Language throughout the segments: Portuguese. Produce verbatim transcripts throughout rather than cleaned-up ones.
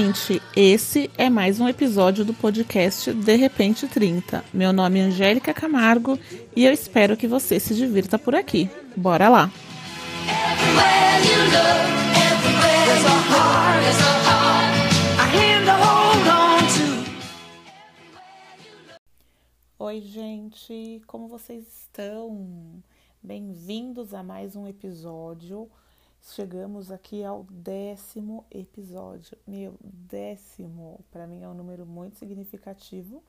gente, esse é mais um episódio do podcast De Repente trinta. Meu nome é Angélica Camargo e eu espero que você se divirta por aqui. Bora lá! Oi, gente, como vocês estão? Bem-vindos a mais um episódio. Chegamos aqui ao décimo episódio. Meu, décimo, para mim é um número muito significativo,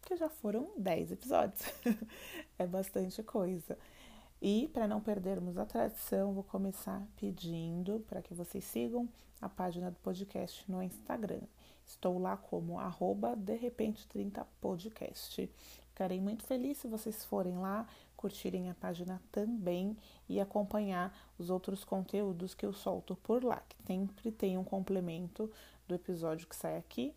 porque já foram dez episódios. É bastante coisa. E para não perdermos a tradição, vou começar pedindo para que vocês sigam a página do podcast no Instagram. Estou lá como arroba de repente trinta podcast. Ficarei muito feliz se vocês forem lá, curtirem a página também e acompanhar os outros conteúdos que eu solto por lá, que sempre tem um complemento do episódio que sai aqui,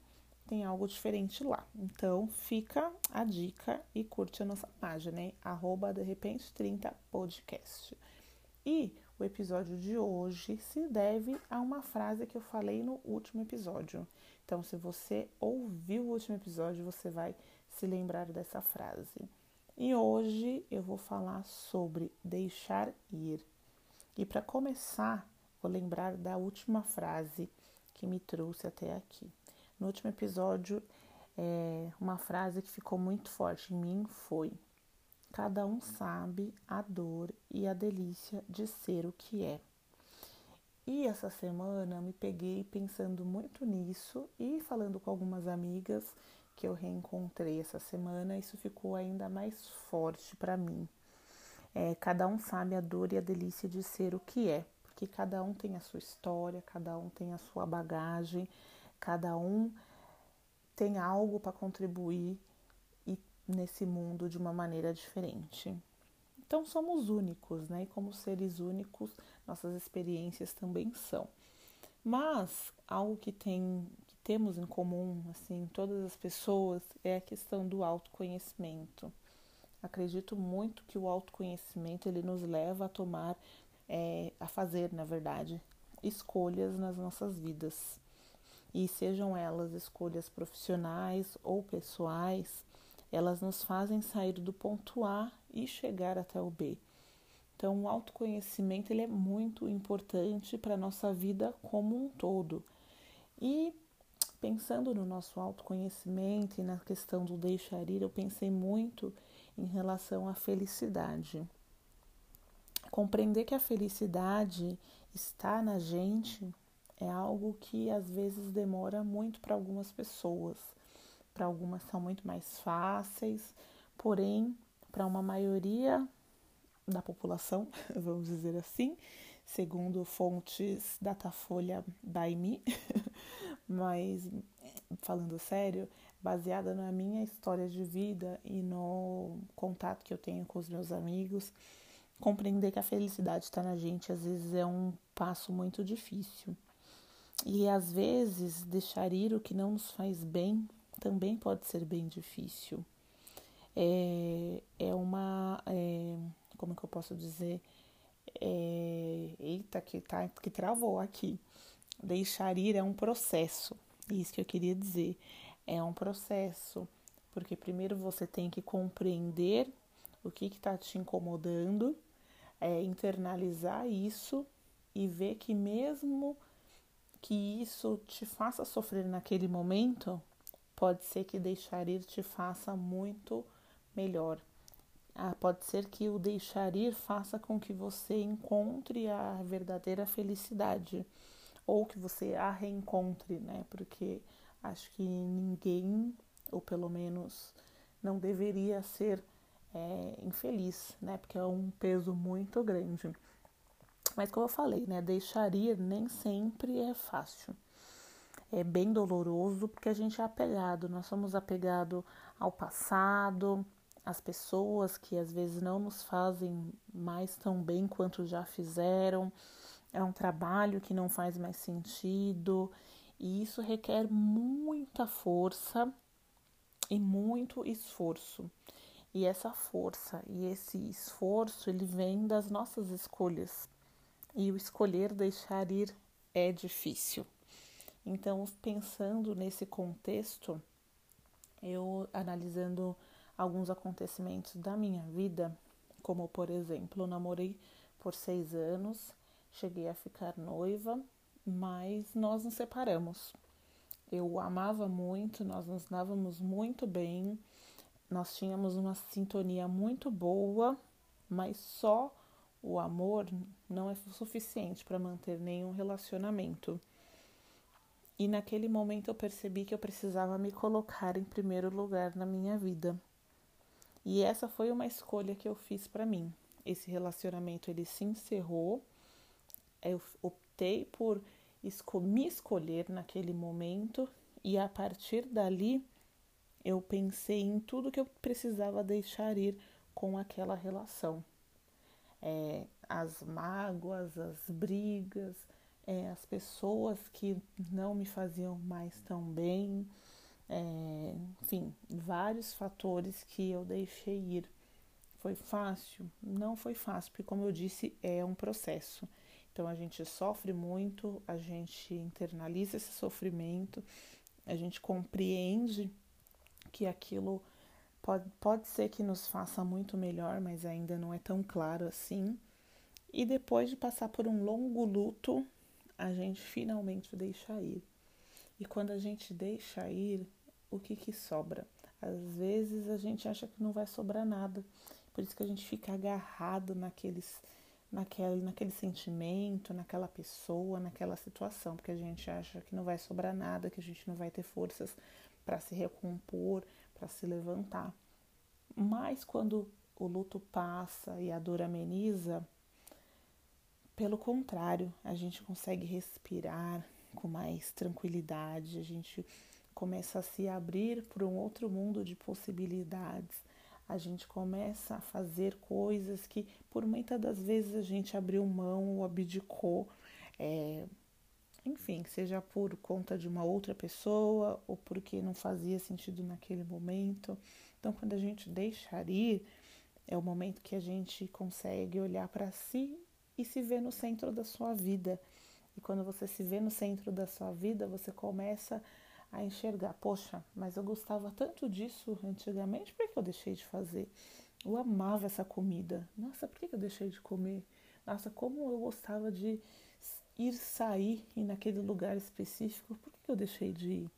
tem algo diferente lá. Então, fica a dica e curte a nossa página, hein? Arroba de repente trinta podcast. E o episódio de hoje se deve a uma frase que eu falei no último episódio. Então, se você ouviu o último episódio, você vai se lembrar dessa frase. E hoje eu vou falar sobre deixar ir. E para começar, vou lembrar da última frase que me trouxe até aqui. No último episódio, é, uma frase que ficou muito forte em mim foi: cada um sabe a dor e a delícia de ser o que é. E essa semana me peguei pensando muito nisso e falando com algumas amigas que eu reencontrei essa semana, isso ficou ainda mais forte para mim. É, cada um sabe a dor e a delícia de ser o que é, porque cada um tem a sua história, cada um tem a sua bagagem, cada um tem algo para contribuir e nesse mundo de uma maneira diferente. Então, somos únicos, né? E como seres únicos, nossas experiências também são. Mas, algo que tem... temos em comum, assim, todas as pessoas, é a questão do autoconhecimento. Acredito muito que o autoconhecimento, ele nos leva a tomar, é, a fazer, na verdade, escolhas nas nossas vidas. E sejam elas escolhas profissionais ou pessoais, elas nos fazem sair do ponto A e chegar até o B. Então, o autoconhecimento, ele é muito importante para a nossa vida como um todo. E pensando no nosso autoconhecimento e na questão do deixar ir, eu pensei muito em relação à felicidade. Compreender que a felicidade está na gente é algo que às vezes demora muito para algumas pessoas. Para algumas são muito mais fáceis, porém, para uma maioria da população, vamos dizer assim, segundo fontes Datafolha by me, mas, falando sério, baseada na minha história de vida e no contato que eu tenho com os meus amigos, compreender que a felicidade está na gente, às vezes, é um passo muito difícil. E, às vezes, deixar ir o que não nos faz bem também pode ser bem difícil. É, é uma... É, como que eu posso dizer? É, eita, que, tá, que travou aqui. Deixar ir é um processo, isso que eu queria dizer, é um processo, porque primeiro você tem que compreender o que está te incomodando, é, internalizar isso e ver que mesmo que isso te faça sofrer naquele momento, pode ser que deixar ir te faça muito melhor. Ah, pode ser que o deixar ir faça com que você encontre a verdadeira felicidade, ou que você a reencontre, né? Porque acho que ninguém, ou pelo menos não deveria ser é, infeliz, né? Porque é um peso muito grande. Mas como eu falei, né? Deixar ir nem sempre é fácil. É bem doloroso porque a gente é apegado. Nós somos apegados ao passado, às pessoas que às vezes não nos fazem mais tão bem quanto já fizeram. É um trabalho que não faz mais sentido e isso requer muita força e muito esforço. E essa força e esse esforço, ele vem das nossas escolhas. E o escolher deixar ir é difícil. Então, pensando nesse contexto, eu analisando alguns acontecimentos da minha vida, como, por exemplo, eu namorei por seis anos, cheguei a ficar noiva, mas nós nos separamos. Eu amava muito, nós nos dávamos muito bem, nós tínhamos uma sintonia muito boa, mas só o amor não é suficiente para manter nenhum relacionamento. E naquele momento eu percebi que eu precisava me colocar em primeiro lugar na minha vida. E essa foi uma escolha que eu fiz para mim. Esse relacionamento, ele se encerrou, eu optei por esco- me escolher naquele momento e a partir dali eu pensei em tudo que eu precisava deixar ir com aquela relação. É, as mágoas, as brigas, é, as pessoas que não me faziam mais tão bem, é, enfim, vários fatores que eu deixei ir. Foi fácil? Não foi fácil, porque como eu disse, é um processo. Então a gente sofre muito, a gente internaliza esse sofrimento, a gente compreende que aquilo pode, pode ser que nos faça muito melhor, mas ainda não é tão claro assim. E depois de passar por um longo luto, a gente finalmente deixa ir. E quando a gente deixa ir, o que que sobra? Às vezes a gente acha que não vai sobrar nada, por isso que a gente fica agarrado naqueles, naquele, naquele sentimento, naquela pessoa, naquela situação, porque a gente acha que não vai sobrar nada, que a gente não vai ter forças para se recompor, para se levantar. Mas quando o luto passa e a dor ameniza, pelo contrário, a gente consegue respirar com mais tranquilidade, a gente começa a se abrir para um outro mundo de possibilidades, a gente começa a fazer coisas que por muitas das vezes a gente abriu mão ou abdicou, é, enfim, seja por conta de uma outra pessoa ou porque não fazia sentido naquele momento. Então, quando a gente deixa ir, é o momento que a gente consegue olhar para si e se ver no centro da sua vida. E quando você se vê no centro da sua vida, você começa a enxergar, poxa, mas eu gostava tanto disso antigamente, por que eu deixei de fazer? Eu amava essa comida. Nossa, por que eu deixei de comer? Nossa, como eu gostava de ir sair e naquele lugar específico, por que eu deixei de ir?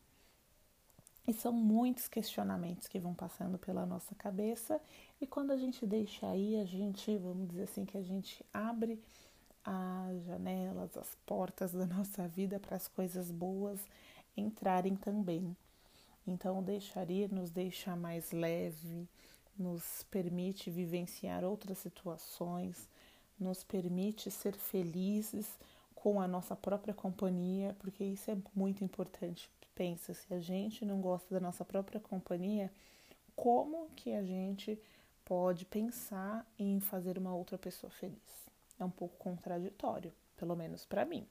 E são muitos questionamentos que vão passando pela nossa cabeça e quando a gente deixa ir, a gente, vamos dizer assim, que a gente abre as janelas, as portas da nossa vida para as coisas boas entrarem também. Então, deixar ir nos deixa mais leve, nos permite vivenciar outras situações, nos permite ser felizes com a nossa própria companhia, porque isso é muito importante. Pensa, se a gente não gosta da nossa própria companhia, como que a gente pode pensar em fazer uma outra pessoa feliz? É um pouco contraditório, pelo menos para mim.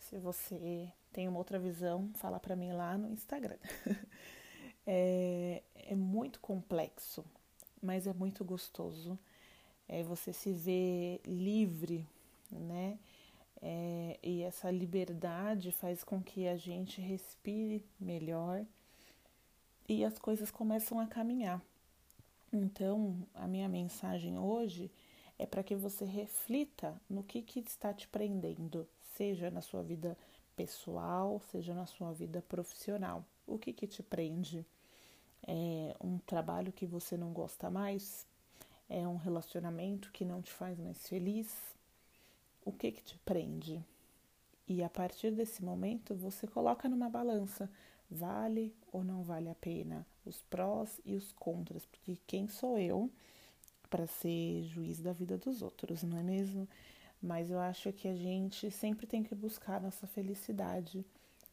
Se você tem uma outra visão, fala para mim lá no Instagram. é, é muito complexo, mas é muito gostoso. É, você se vê livre, né? É, e essa liberdade faz com que a gente respire melhor e as coisas começam a caminhar. Então, a minha mensagem hoje é para que você reflita no que, que está te prendendo, seja na sua vida pessoal, seja na sua vida profissional. O que, que te prende? É um trabalho que você não gosta mais? É um relacionamento que não te faz mais feliz? O que que te prende? E a partir desse momento, você coloca numa balança, vale ou não vale a pena, os prós e os contras, porque quem sou eu para ser juiz da vida dos outros, não é mesmo? Mas eu acho que a gente sempre tem que buscar a nossa felicidade,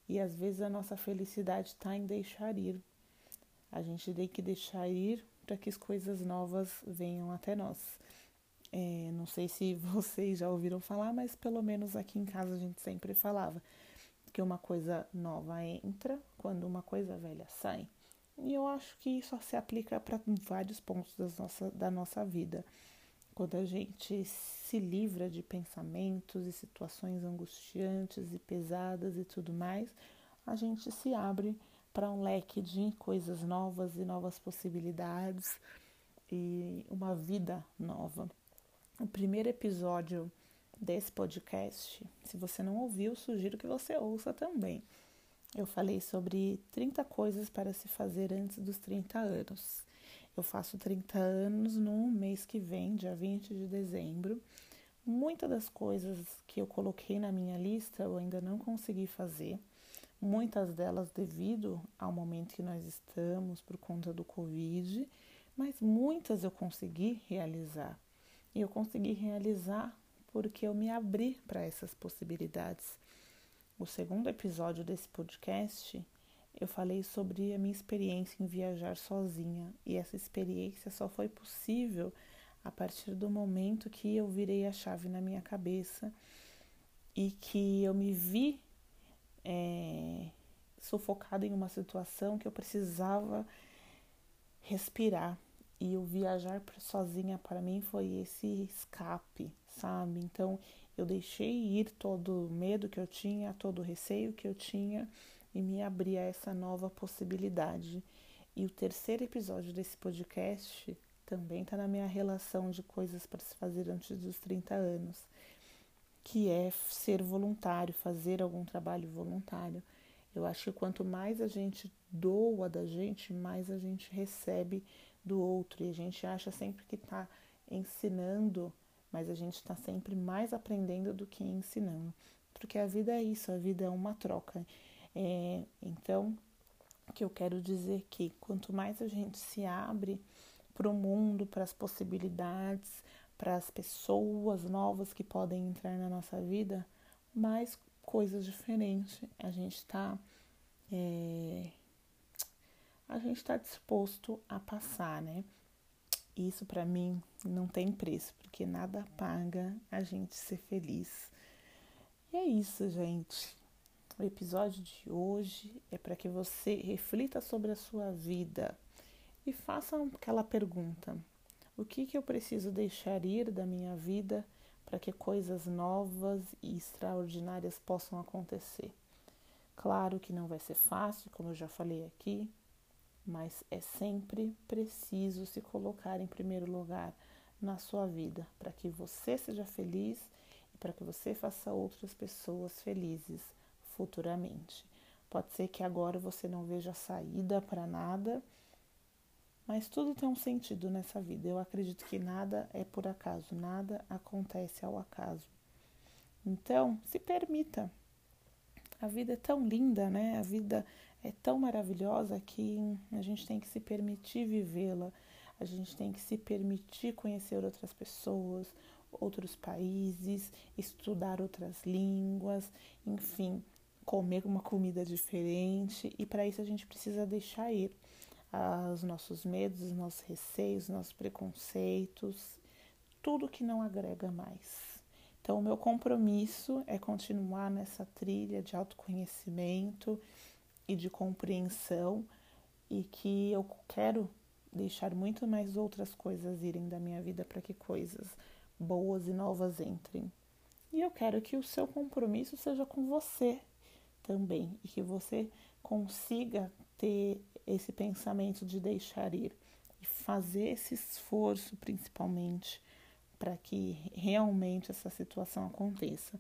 e às vezes a nossa felicidade está em deixar ir. A gente tem que deixar ir para que as coisas novas venham até nós. É, não sei se vocês já ouviram falar, mas pelo menos aqui em casa a gente sempre falava que uma coisa nova entra quando uma coisa velha sai. E eu acho que isso se aplica para vários pontos das nossa, da nossa vida. Quando a gente se livra de pensamentos e situações angustiantes e pesadas e tudo mais, a gente se abre para um leque de coisas novas e novas possibilidades e uma vida nova. O primeiro episódio desse podcast, se você não ouviu, sugiro que você ouça também. Eu falei sobre trinta coisas para se fazer antes dos trinta anos. Eu faço trinta anos no mês que vem, dia vinte de dezembro. Muitas das coisas que eu coloquei na minha lista eu ainda não consegui fazer. Muitas delas devido ao momento que nós estamos, por conta do Covid, mas muitas eu consegui realizar. E eu consegui realizar porque eu me abri para essas possibilidades. O segundo episódio desse podcast, eu falei sobre a minha experiência em viajar sozinha. E essa experiência só foi possível a partir do momento que eu virei a chave na minha cabeça e que eu me vi é, sufocada em uma situação que eu precisava respirar. E o viajar sozinha para mim foi esse escape, sabe? Então, eu deixei ir todo o medo que eu tinha, todo o receio que eu tinha e me abri a essa nova possibilidade. E o terceiro episódio desse podcast também está na minha relação de coisas para se fazer antes dos trinta anos, que é ser voluntário, fazer algum trabalho voluntário. Eu acho que quanto mais a gente doa da gente, mais a gente recebe do outro, e a gente acha sempre que está ensinando, mas a gente está sempre mais aprendendo do que ensinando, porque a vida é isso, a vida é uma troca. É, então, o que eu quero dizer é que quanto mais a gente se abre para o mundo, para as possibilidades, para as pessoas novas que podem entrar na nossa vida, mais coisas diferentes a gente está... É, a gente está disposto a passar, né? Isso, para mim, não tem preço, porque nada paga a gente ser feliz. E é isso, gente. O episódio de hoje é para que você reflita sobre a sua vida e faça aquela pergunta: o que que eu preciso deixar ir da minha vida para que coisas novas e extraordinárias possam acontecer? Claro que não vai ser fácil, como eu já falei aqui, mas é sempre preciso se colocar em primeiro lugar na sua vida, para que você seja feliz e para que você faça outras pessoas felizes futuramente. Pode ser que agora você não veja saída para nada, mas tudo tem um sentido nessa vida. Eu acredito que nada é por acaso, nada acontece ao acaso. Então, se permita. A vida é tão linda, né? A vida é tão maravilhosa que a gente tem que se permitir vivê-la, a gente tem que se permitir conhecer outras pessoas, outros países, estudar outras línguas, enfim, comer uma comida diferente, e para isso a gente precisa deixar ir os nossos medos, os nossos receios, os nossos preconceitos, tudo que não agrega mais. Então, o meu compromisso é continuar nessa trilha de autoconhecimento e de compreensão, e que eu quero deixar muito mais outras coisas irem da minha vida para que coisas boas e novas entrem. E eu quero que o seu compromisso seja com você também, e que você consiga ter esse pensamento de deixar ir e fazer esse esforço, principalmente, para que realmente essa situação aconteça.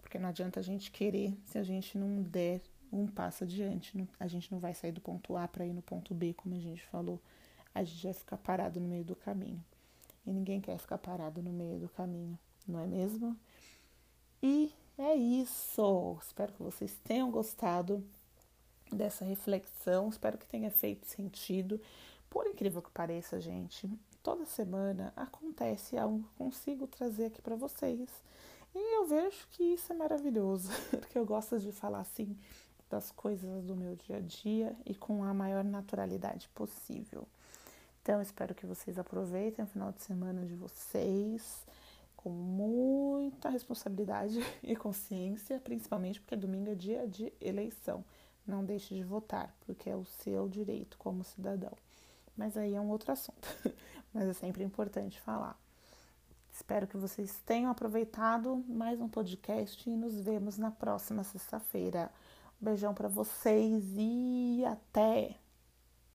Porque não adianta a gente querer se a gente não der um passo adiante. A gente não vai sair do ponto A para ir no ponto B, como a gente falou. A gente vai ficar parado no meio do caminho. E ninguém quer ficar parado no meio do caminho, não é mesmo? E é isso. Espero que vocês tenham gostado dessa reflexão. Espero que tenha feito sentido. Por incrível que pareça, gente, toda semana acontece algo que eu consigo trazer aqui para vocês. E eu vejo que isso é maravilhoso, porque eu gosto de falar assim das coisas do meu dia a dia e com a maior naturalidade possível. Então, espero que vocês aproveitem o final de semana de vocês com muita responsabilidade e consciência, principalmente porque domingo é dia de eleição. Não deixe de votar, porque é o seu direito como cidadão. Mas aí é um outro assunto, mas é sempre importante falar. Espero que vocês tenham aproveitado mais um podcast e nos vemos na próxima sexta-feira. Beijão pra vocês e até!